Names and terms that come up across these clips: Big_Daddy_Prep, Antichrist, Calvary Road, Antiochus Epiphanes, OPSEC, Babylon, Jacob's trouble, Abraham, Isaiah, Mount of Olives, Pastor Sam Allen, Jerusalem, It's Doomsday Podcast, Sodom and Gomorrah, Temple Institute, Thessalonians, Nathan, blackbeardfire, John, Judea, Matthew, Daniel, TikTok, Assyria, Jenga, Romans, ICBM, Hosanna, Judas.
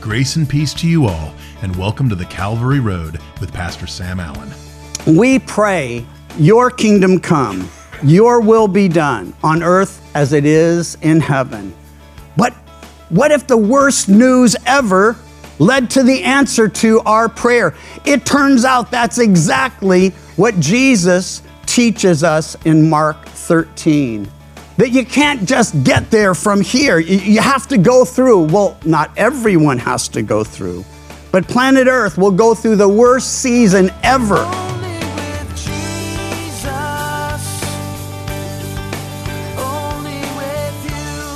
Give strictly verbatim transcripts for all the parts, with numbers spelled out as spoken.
Grace and peace to you all, and welcome to the Calvary Road with Pastor Sam Allen. We pray, your kingdom come, your will be done on earth as it is in heaven. But what if the worst news ever led to the answer to our prayer? It turns out that's exactly what Jesus teaches us in Mark thirteen. That you can't just get there from here. You have to go through. Well, not everyone has to go through, but planet Earth will go through the worst season ever.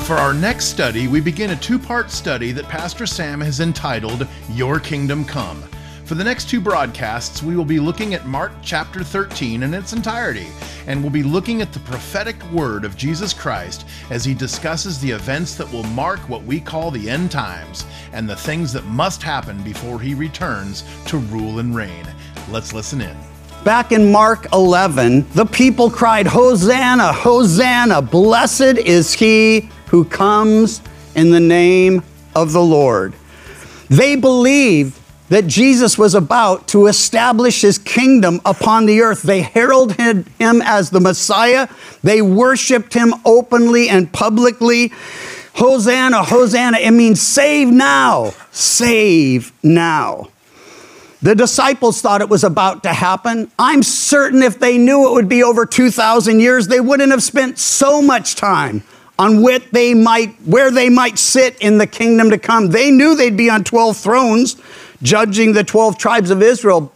For our next study, we begin a two-part study that Pastor Sam has entitled, Your Kingdom Come. For the next two broadcasts, we will be looking at Mark chapter thirteen in its entirety, and we'll be looking at the prophetic word of Jesus Christ as he discusses the events that will mark what we call the end times and the things that must happen before he returns to rule and reign. Let's listen in. Back in Mark eleven, the people cried, Hosanna, Hosanna, blessed is he who comes in the name of the Lord. They believed that Jesus was about to establish his kingdom upon the earth. They heralded him as the Messiah. They worshiped him openly and publicly. Hosanna, Hosanna, it means save now, save now. The disciples thought it was about to happen. I'm certain if they knew it would be over two thousand years, they wouldn't have spent so much time on what they might, where they might sit in the kingdom to come. They knew they'd be on twelve thrones, judging the twelve tribes of Israel,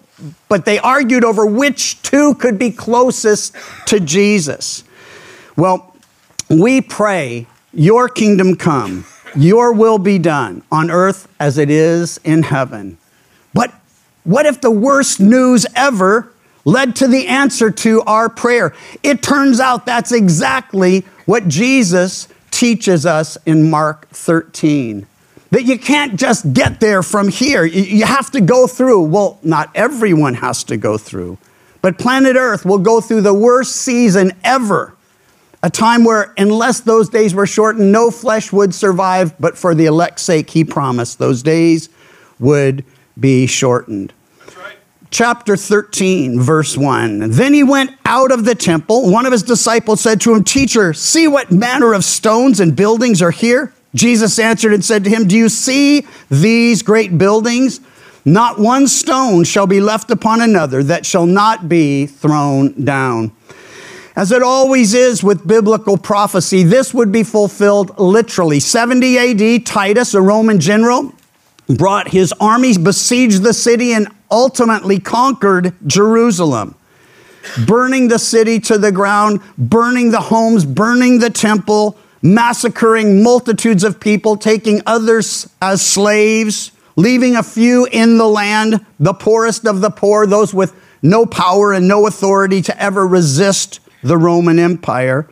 but they argued over which two could be closest to Jesus. Well, we pray, your kingdom come, your will be done on earth as it is in heaven. But what if the worst news ever led to the answer to our prayer? It turns out that's exactly what Jesus teaches us in Mark thirteen, that you can't just get there from here. You have to go through. Well, not everyone has to go through, but planet Earth will go through the worst season ever, a time where, unless those days were shortened, no flesh would survive, but for the elect's sake, he promised those days would be shortened. Chapter thirteen, verse one. Then he went out of the temple. One of his disciples said to him, Teacher, see what manner of stones and buildings are here? Jesus answered and said to him, Do you see these great buildings? Not one stone shall be left upon another that shall not be thrown down. As it always is with biblical prophecy, this would be fulfilled literally. seventy A D, Titus, a Roman general, brought his armies, besieged the city, and ultimately conquered Jerusalem, burning the city to the ground, burning the homes, burning the temple, massacring multitudes of people, taking others as slaves, leaving a few in the land, the poorest of the poor, those with no power and no authority to ever resist the Roman Empire.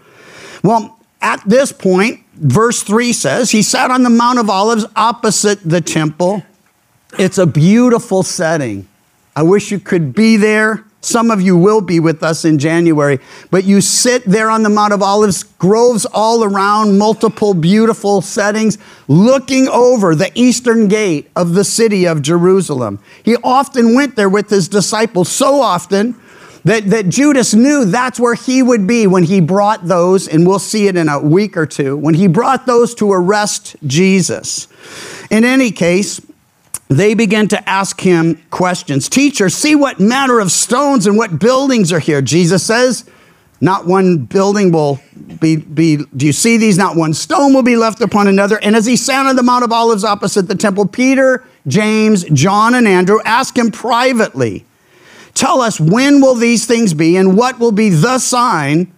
Well, at this point, verse three says, he sat on the Mount of Olives opposite the temple. It's a beautiful setting. I wish you could be there. Some of you will be with us in January. But you sit there on the Mount of Olives, groves all around, multiple beautiful settings, looking over the eastern gate of the city of Jerusalem. He often went there with his disciples, so often that, that Judas knew that's where he would be when he brought those, and we'll see it in a week or two, when he brought those to arrest Jesus. In any case, they began to ask him questions. Teacher, see what manner of stones and what buildings are here. Jesus says, not one building will be, be, do you see these? Not one stone will be left upon another. And as he sat on the Mount of Olives opposite the temple, Peter, James, John, and Andrew asked him privately, Tell us, when will these things be, and what will be the sign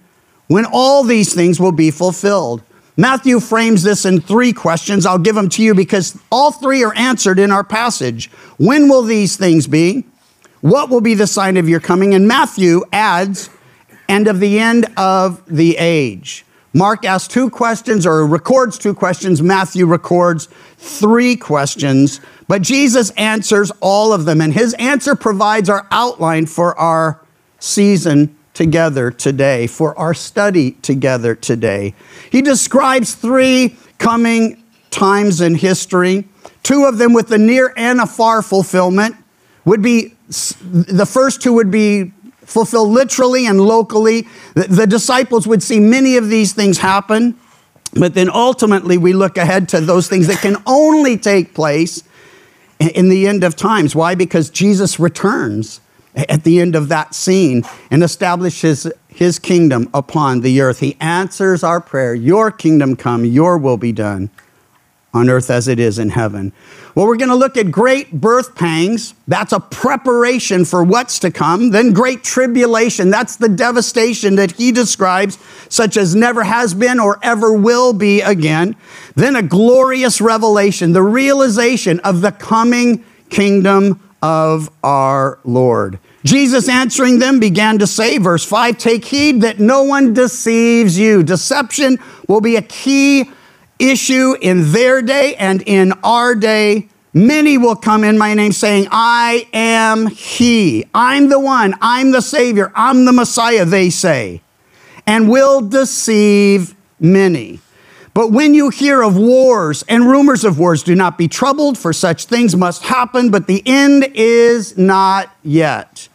when all these things will be fulfilled? Matthew frames this in three questions. I'll give them to you because all three are answered in our passage. When will these things be? What will be the sign of your coming? And Matthew adds, and of the end of the age. Mark asks two questions or records two questions. Matthew records three questions. But Jesus answers all of them. And his answer provides our outline for our season together today, for our study together today. He describes three coming times in history. Two of them with the near and a far fulfillment would be, the first two would be fulfilled literally and locally. The, the disciples would see many of these things happen, but then ultimately we look ahead to those things that can only take place in, in the end of times. Why? Because Jesus returns at the end of that scene and establishes his kingdom upon the earth. He answers our prayer, your kingdom come, your will be done on earth as it is in heaven. Well, we're going to look at great birth pangs. That's a preparation for what's to come. Then great tribulation. That's the devastation that he describes, such as never has been or ever will be again. Then a glorious revelation, the realization of the coming kingdom of our Lord. Jesus answering them began to say, verse five, take heed that no one deceives you. Deception will be a key issue in their day and in our day. Many will come in my name saying, I am he. I'm the one. I'm the Savior. I'm the Messiah, they say, and will deceive many. But when you hear of wars and rumors of wars, do not be troubled, for such things must happen, but the end is not yet.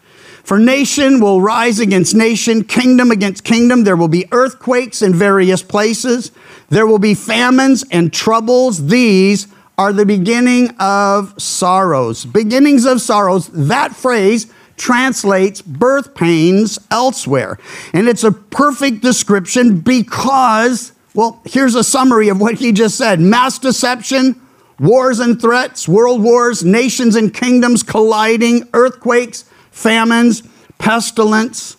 For nation will rise against nation, kingdom against kingdom. There will be earthquakes in various places. There will be famines and troubles. These are the beginning of sorrows. Beginnings of sorrows, that phrase translates birth pains elsewhere. And it's a perfect description because, well, here's a summary of what he just said. Mass deception, wars and threats, world wars, nations and kingdoms colliding, earthquakes, famines, pestilence.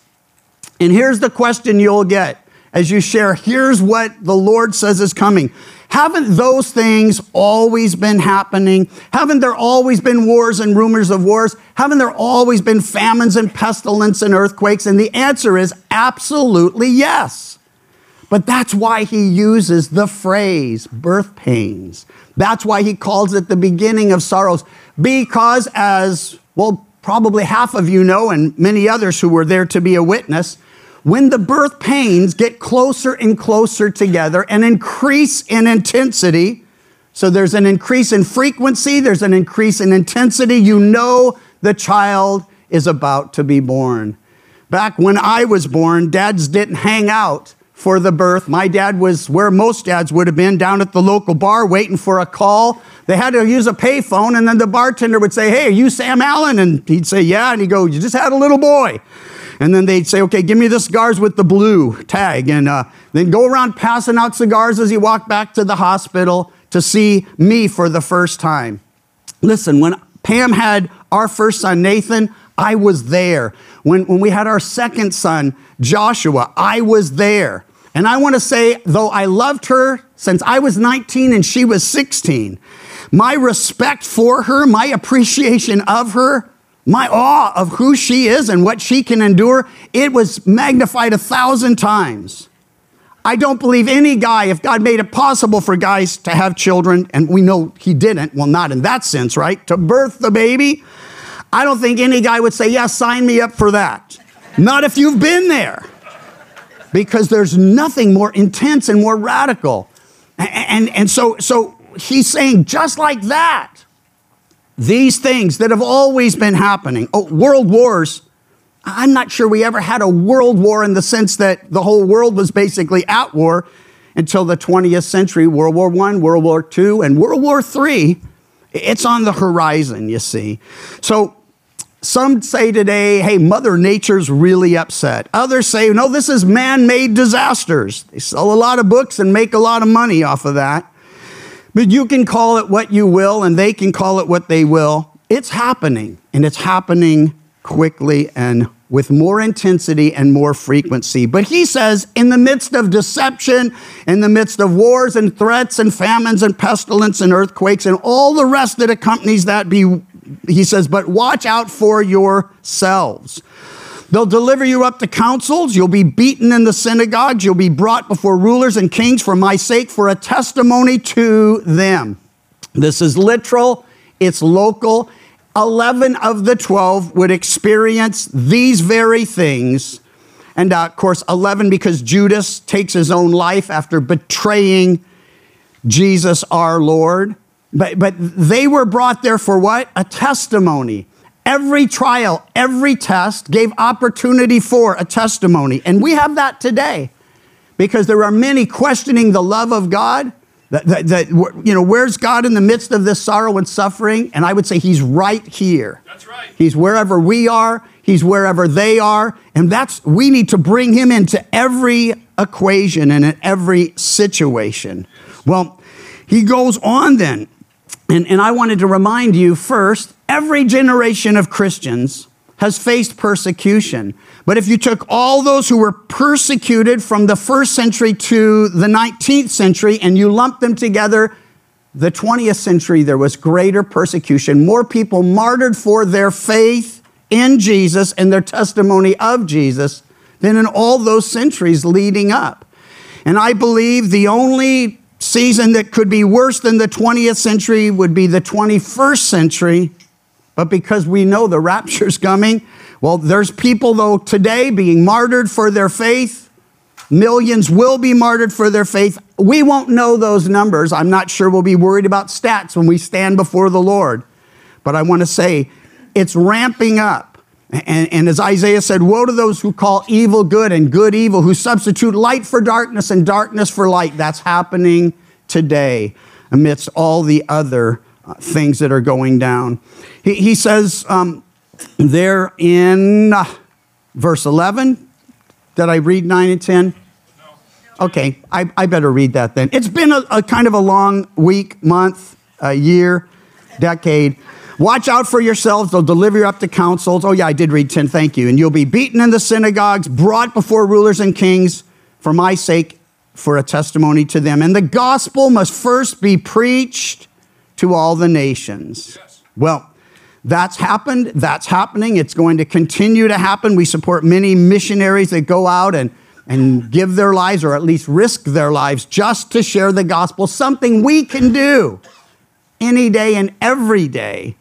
And here's the question you'll get as you share. Here's what the Lord says is coming. Haven't those things always been happening? Haven't there always been wars and rumors of wars? Haven't there always been famines and pestilence and earthquakes? And the answer is absolutely yes. But that's why he uses the phrase birth pains. That's why he calls it the beginning of sorrows. Because as, well, probably half of you know, and many others who were there to be a witness, when the birth pains get closer and closer together and increase in intensity, so there's an increase in frequency, there's an increase in intensity, you know the child is about to be born. Back when I was born, dads didn't hang out for the birth. My dad was where most dads would have been, down at the local bar waiting for a call. They had to use a payphone, and then the bartender would say, hey, are you Sam Allen? And he'd say, yeah. And he'd go, you just had a little boy. And then they'd say, okay, give me the cigars with the blue tag. And uh, then go around passing out cigars as he walked back to the hospital to see me for the first time. Listen, when Pam had our first son, Nathan, I was there. When, when we had our second son, Joshua, I was there. And I want to say, though I loved her since I was nineteen and she was sixteen, my respect for her, my appreciation of her, my awe of who she is and what she can endure, it was magnified a thousand times. I don't believe any guy, if God made it possible for guys to have children, and we know he didn't, well, not in that sense, right? To birth the baby, I don't think any guy would say, yeah, sign me up for that. Not if you've been there. Because there's nothing more intense and more radical. And, and, and so, so he's saying just like that, these things that have always been happening. Oh, world wars. I'm not sure we ever had a world war in the sense that the whole world was basically at war until the twentieth century. World War One, World War Two, and World War Three. It's on the horizon, you see. So some say today, hey, Mother Nature's really upset. Others say, no, this is man-made disasters. They sell a lot of books and make a lot of money off of that. But you can call it what you will, and they can call it what they will. It's happening, and it's happening quickly and with more intensity and more frequency. But he says, in the midst of deception, in the midst of wars and threats and famines and pestilence and earthquakes and all the rest that accompanies that, be, he says, but watch out for yourselves. They'll deliver you up to councils. You'll be beaten in the synagogues. You'll be brought before rulers and kings for my sake, for a testimony to them. This is literal. It's local. eleven of the twelve would experience these very things. And uh, of course, eleven because Judas takes his own life after betraying Jesus our Lord. But, but they were brought there for what? A testimony. Every trial, every test gave opportunity for a testimony. And we have that today because there are many questioning the love of God. That, that, that, you know, where's God in the midst of this sorrow and suffering? And I would say he's right here. That's right. He's wherever we are. He's wherever they are. And that's, we need to bring him into every equation and in every situation. Well, he goes on then. And, and I wanted to remind you first, every generation of Christians has faced persecution. But if you took all those who were persecuted from the first century to the nineteenth century and you lumped them together, the twentieth century, there was greater persecution. More people martyred for their faith in Jesus and their testimony of Jesus than in all those centuries leading up. And I believe the only season that could be worse than the twentieth century would be the twenty-first century. But because we know the rapture's coming, well, there's people, though, today being martyred for their faith. Millions will be martyred for their faith. We won't know those numbers. I'm not sure we'll be worried about stats when we stand before the Lord. But I want to say it's ramping up. And, and as Isaiah said, woe to those who call evil good and good evil, who substitute light for darkness and darkness for light. That's happening today amidst all the other Uh, things that are going down. He, he says um, there in uh, verse eleven, did I read nine and ten? No. Okay, I, I better read that then. It's been a, a kind of a long week, month, a year, decade. Watch out for yourselves. They'll deliver you up to councils. Oh yeah, I did read ten, thank you. And you'll be beaten in the synagogues, brought before rulers and kings for my sake, for a testimony to them. And the gospel must first be preached to all the nations. Yes. Well, that's happened, that's happening, it's going to continue to happen. We support many missionaries that go out and, and give their lives, or at least risk their lives, just to share the gospel, something we can do any day and every day.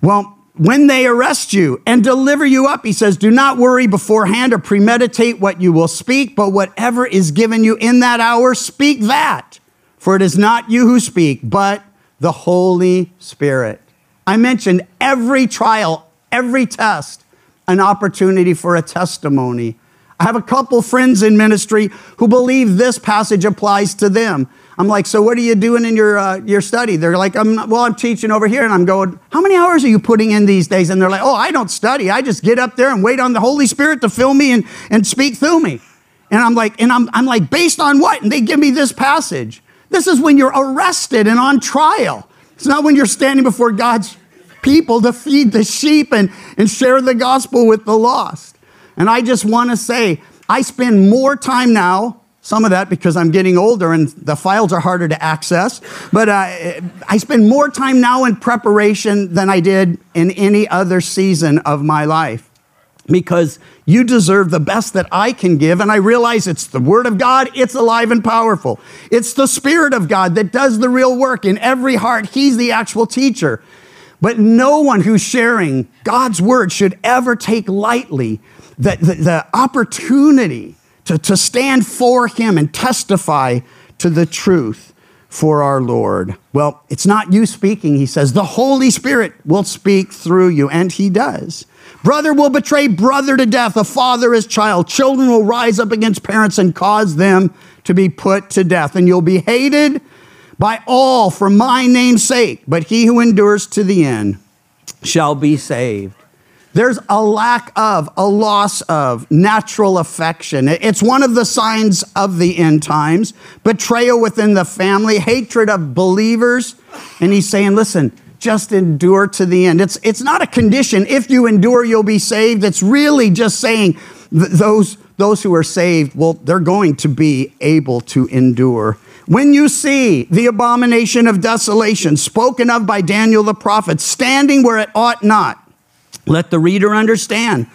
Well, when they arrest you and deliver you up, he says, do not worry beforehand or premeditate what you will speak, but whatever is given you in that hour, speak that. For it is not you who speak, but the Holy Spirit. I mentioned every trial, every test, an opportunity for a testimony. I have a couple friends in ministry who believe this passage applies to them. I'm like, so what are you doing in your uh, your study? They're like, I'm not, well, I'm teaching over here. And I'm going, how many hours are you putting in these days? And they're like, oh, I don't study. I just get up there and wait on the Holy Spirit to fill me and, and speak through me. And I'm like, and I'm, I'm like, based on what? And they give me this passage. This is when you're arrested and on trial. It's not when you're standing before God's people to feed the sheep and, and share the gospel with the lost. And I just want to say, I spend more time now, some of that because I'm getting older and the files are harder to access, but uh, I spend more time now in preparation than I did in any other season of my life. Because you deserve the best that I can give. And I realize it's the Word of God. It's alive and powerful. It's the Spirit of God that does the real work in every heart. He's the actual teacher. But no one who's sharing God's Word should ever take lightly the, the, the opportunity to, to stand for Him and testify to the truth for our Lord. Well, it's not you speaking, he says. The Holy Spirit will speak through you, and He does. Brother will betray brother to death, a father his child. Children will rise up against parents and cause them to be put to death. And you'll be hated by all for my name's sake. But he who endures to the end shall be saved. There's a lack of, a loss of natural affection. It's one of the signs of the end times. Betrayal within the family, hatred of believers. And he's saying, listen, just endure to the end. It's, it's not a condition. If you endure, you'll be saved. It's really just saying th- those, those who are saved, well, they're going to be able to endure. When you see the abomination of desolation spoken of by Daniel the prophet, standing where it ought not, let the reader understand.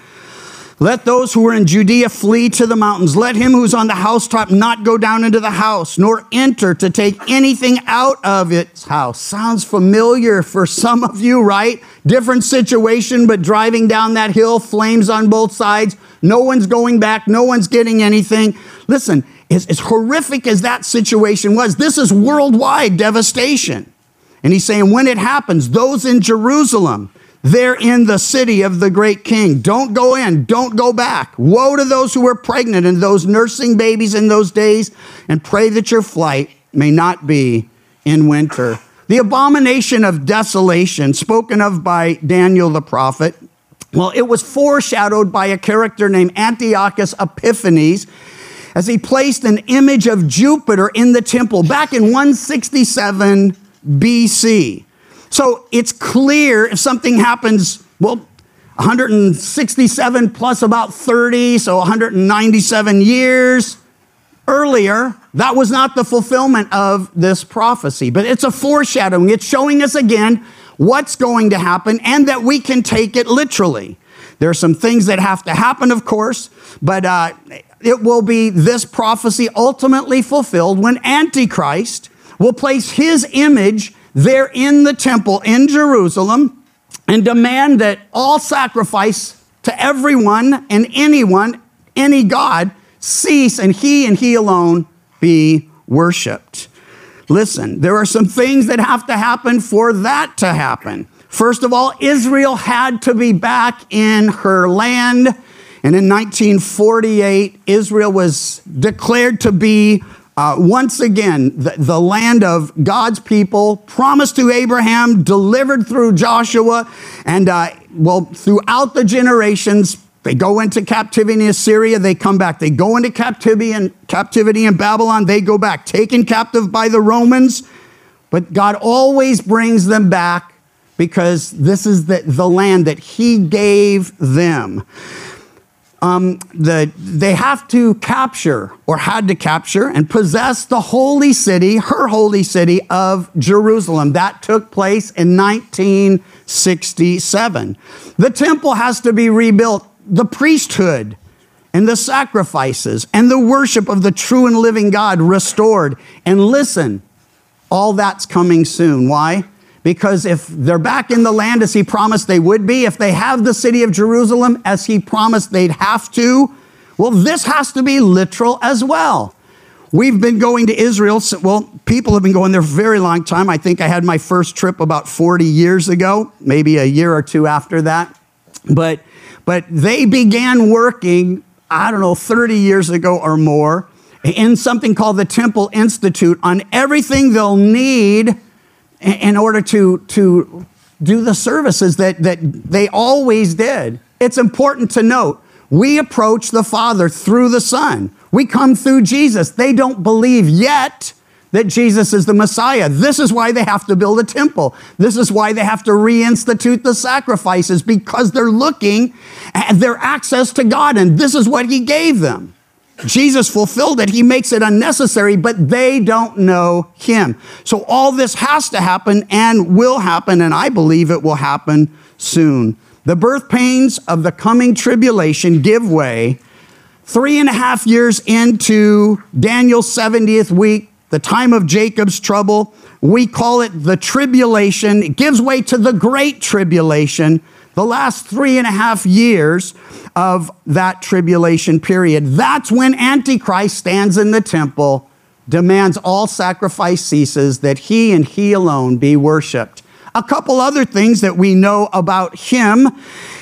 Let those who are in Judea flee to the mountains. Let him who's on the housetop not go down into the house, nor enter to take anything out of its house. Sounds familiar for some of you, right? Different situation, but driving down that hill, flames on both sides. No one's going back. No one's getting anything. Listen, as, as horrific as that situation was, this is worldwide devastation. And he's saying when it happens, those in Jerusalem, they're in the city of the great king. Don't go in. Don't go back. Woe to those who were pregnant and those nursing babies in those days, and pray that your flight may not be in winter. The abomination of desolation spoken of by Daniel the prophet, well, it was foreshadowed by a character named Antiochus Epiphanes as he placed an image of Jupiter in the temple back in one sixty-seven B C. So it's clear if something happens, well, one hundred sixty-seven plus about thirty, so one hundred ninety-seven years earlier, that was not the fulfillment of this prophecy. But it's a foreshadowing. It's showing us again what's going to happen and that we can take it literally. There are some things that have to happen, of course, but uh, it will be this prophecy ultimately fulfilled when Antichrist will place his image there in the temple in Jerusalem and demand that all sacrifice to everyone and anyone, any God, cease and he and he alone be worshiped. Listen, there are some things that have to happen for that to happen. First of all, Israel had to be back in her land. And in nineteen forty-eight, Israel was declared to be Uh, once again, the, the land of God's people, promised to Abraham, delivered through Joshua, and uh, well, throughout the generations, they go into captivity in Assyria, they come back. They go into captivity in, captivity in Babylon, they go back, taken captive by the Romans. But God always brings them back because this is the, the land that he gave them. Um, the, they have to capture or had to capture and possess the holy city, her holy city of Jerusalem. That took place in nineteen sixty-seven. The temple has to be rebuilt. The priesthood and the sacrifices and the worship of the true and living God restored. And listen, all that's coming soon. Why? Because if they're back in the land as he promised they would be, if they have the city of Jerusalem as he promised they'd have to, well, this has to be literal as well. We've been going to Israel. So, well, people have been going there for a very long time. I think I had my first trip about forty years ago, maybe a year or two after that. But, but they began working, I don't know, thirty years ago or more in something called the Temple Institute on everything they'll need in order to, to do the services that, that they always did. It's important to note, we approach the Father through the Son. We come through Jesus. They don't believe yet that Jesus is the Messiah. This is why they have to build a temple. This is why they have to reinstitute the sacrifices, because they're looking at their access to God, and this is what he gave them. Jesus fulfilled it. He makes it unnecessary, but they don't know him. So all this has to happen and will happen, and I believe it will happen soon. The birth pains of the coming tribulation give way. Three and a half years into Daniel's seventieth week, the time of Jacob's trouble, we call it the tribulation. It gives way to the great tribulation. The last three and a half years of that tribulation period. That's when Antichrist stands in the temple, demands all sacrifice ceases, that he and he alone be worshiped. A couple other things that we know about him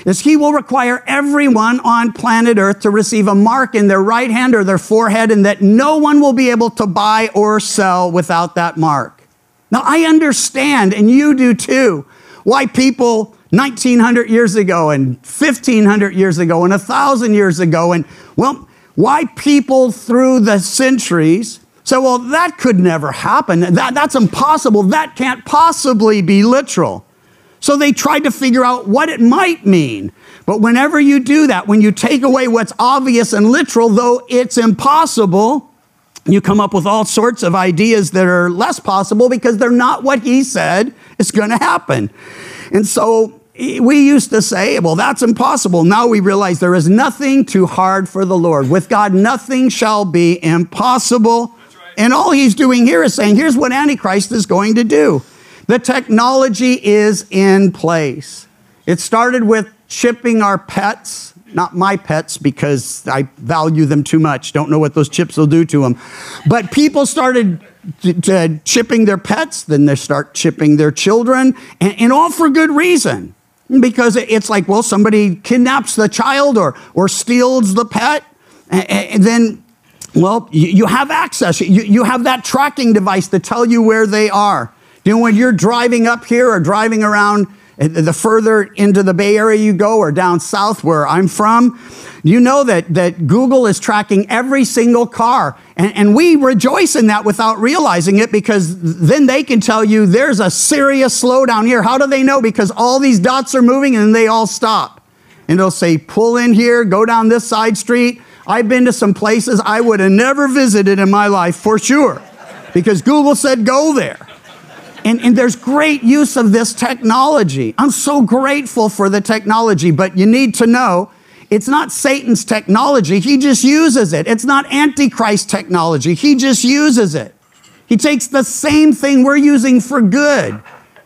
is he will require everyone on planet Earth to receive a mark in their right hand or their forehead, and that no one will be able to buy or sell without that mark. Now, I understand, and you do too, why people nineteen hundred years ago and fifteen hundred years ago and one thousand years ago. And, well, why people through the centuries say, well, that could never happen. That, that's impossible. That can't possibly be literal. So they tried to figure out what it might mean. But whenever you do that, when you take away what's obvious and literal, though it's impossible, you come up with all sorts of ideas that are less possible because they're not what he said is going to happen. And so we used to say, well, that's impossible. Now we realize there is nothing too hard for the Lord. With God, nothing shall be impossible. That's right. And all he's doing here is saying, here's what Antichrist is going to do. The technology is in place. It started with chipping our pets. not my pets because I value them too much. Don't know what those chips will do to them. But people started t- t- chipping their pets, then they start chipping their children, and, and all for good reason. Because it's like, well, somebody kidnaps the child or or steals the pet, and, and then, well, you, you have access. You, you have that tracking device to tell you where they are. You know, when you're driving up here or driving around, the further into the Bay Area you go or down south where I'm from, you know that that Google is tracking every single car. And, and we rejoice in that without realizing it, because then they can tell you there's a serious slowdown here. How do they know? Because all these dots are moving and they all stop. And it'll say, pull in here, go down this side street. I've been to some places I would have never visited in my life for sure, because Google said go there. And, and there's great use of this technology. I'm so grateful for the technology, but you need to know it's not Satan's technology. He just uses it. It's not Antichrist technology. He just uses it. He takes the same thing we're using for good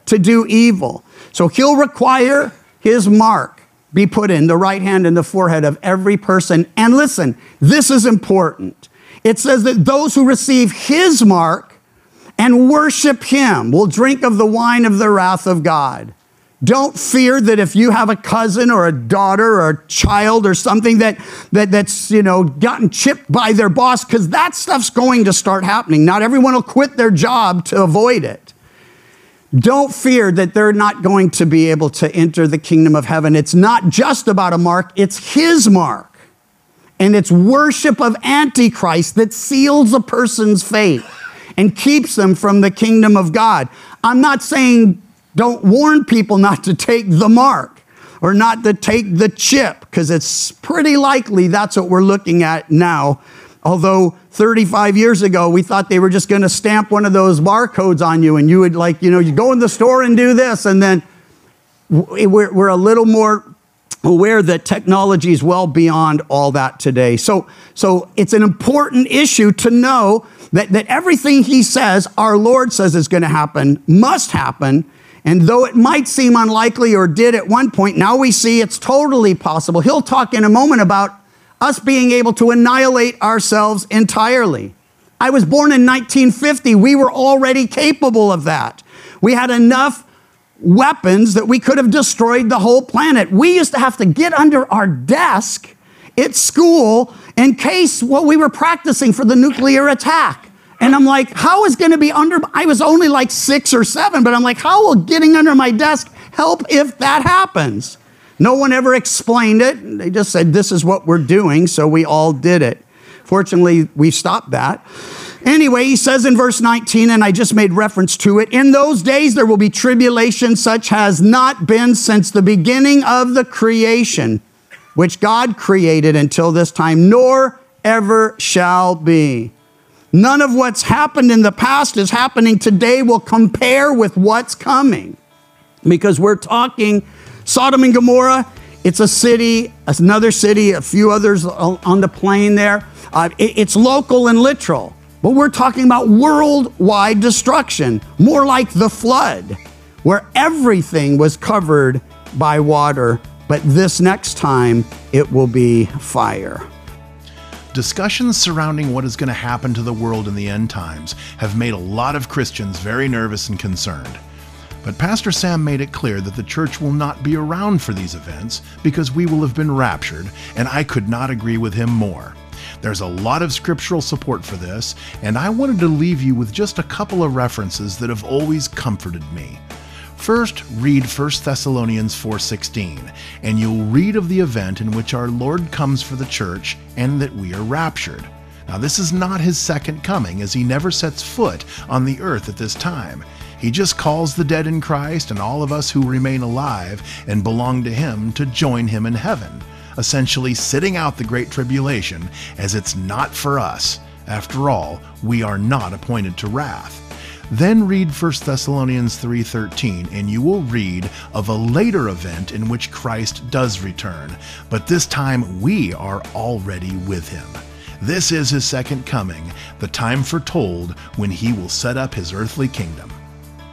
to do evil. So he'll require his mark be put in the right hand and the forehead of every person. And listen, this is important. It says that those who receive his mark and worship him will drink of the wine of the wrath of God. Don't fear that if you have a cousin or a daughter or a child or something that, that that's, you know, gotten chipped by their boss, because that stuff's going to start happening. Not everyone will quit their job to avoid it. Don't fear that they're not going to be able to enter the kingdom of heaven. It's not just about a mark, it's his mark. And it's worship of Antichrist that seals a person's fate and keeps them from the kingdom of God. I'm not saying don't warn people not to take the mark or not to take the chip, because it's pretty likely that's what we're looking at now. Although thirty-five years ago, we thought they were just going to stamp one of those barcodes on you and you would, like, you know, you go in the store and do this. And then we're, we're a little more aware that technology is well beyond all that today. So, so it's an important issue to know that, that everything he says, our Lord says is going to happen, must happen. And though it might seem unlikely or did at one point, now we see it's totally possible. He'll talk in a moment about us being able to annihilate ourselves entirely. I was born in nineteen fifty. We were already capable of that. We had enough weapons that we could have destroyed the whole planet. We used to have to get under our desk at school in case, well, we were practicing for the nuclear attack. And I'm like, how is going to be under, I was only like six or seven, but I'm like, how will getting under my desk help if that happens? No one ever explained it. They just said, this is what we're doing. So we all did it. Fortunately, we stopped that. Anyway, he says in verse nineteen, and I just made reference to it, in those days there will be tribulation such as not been since the beginning of the creation, which God created until this time, nor ever shall be. None of what's happened in the past is happening today will compare with what's coming, because we're talking Sodom and Gomorrah. It's a city, another city, a few others on the plain there. Uh, it, it's local and literal. But we're talking about worldwide destruction, more like the flood, where everything was covered by water. But this next time, it will be fire. Discussions surrounding what is going to happen to the world in the end times have made a lot of Christians very nervous and concerned. But Pastor Sam made it clear that the church will not be around for these events because we will have been raptured, and I could not agree with him more. There's a lot of scriptural support for this, and I wanted to leave you with just a couple of references that have always comforted me. First, read First Thessalonians four sixteen, and you'll read of the event in which our Lord comes for the church and that we are raptured. Now, this is not his second coming, as he never sets foot on the earth at this time. He just calls the dead in Christ and all of us who remain alive and belong to him to join him in heaven, essentially sitting out the Great Tribulation, as it's not for us. After all, we are not appointed to wrath. Then read First Thessalonians three thirteen, and you will read of a later event in which Christ does return, but this time we are already with him. This is his second coming, the time foretold when he will set up his earthly kingdom.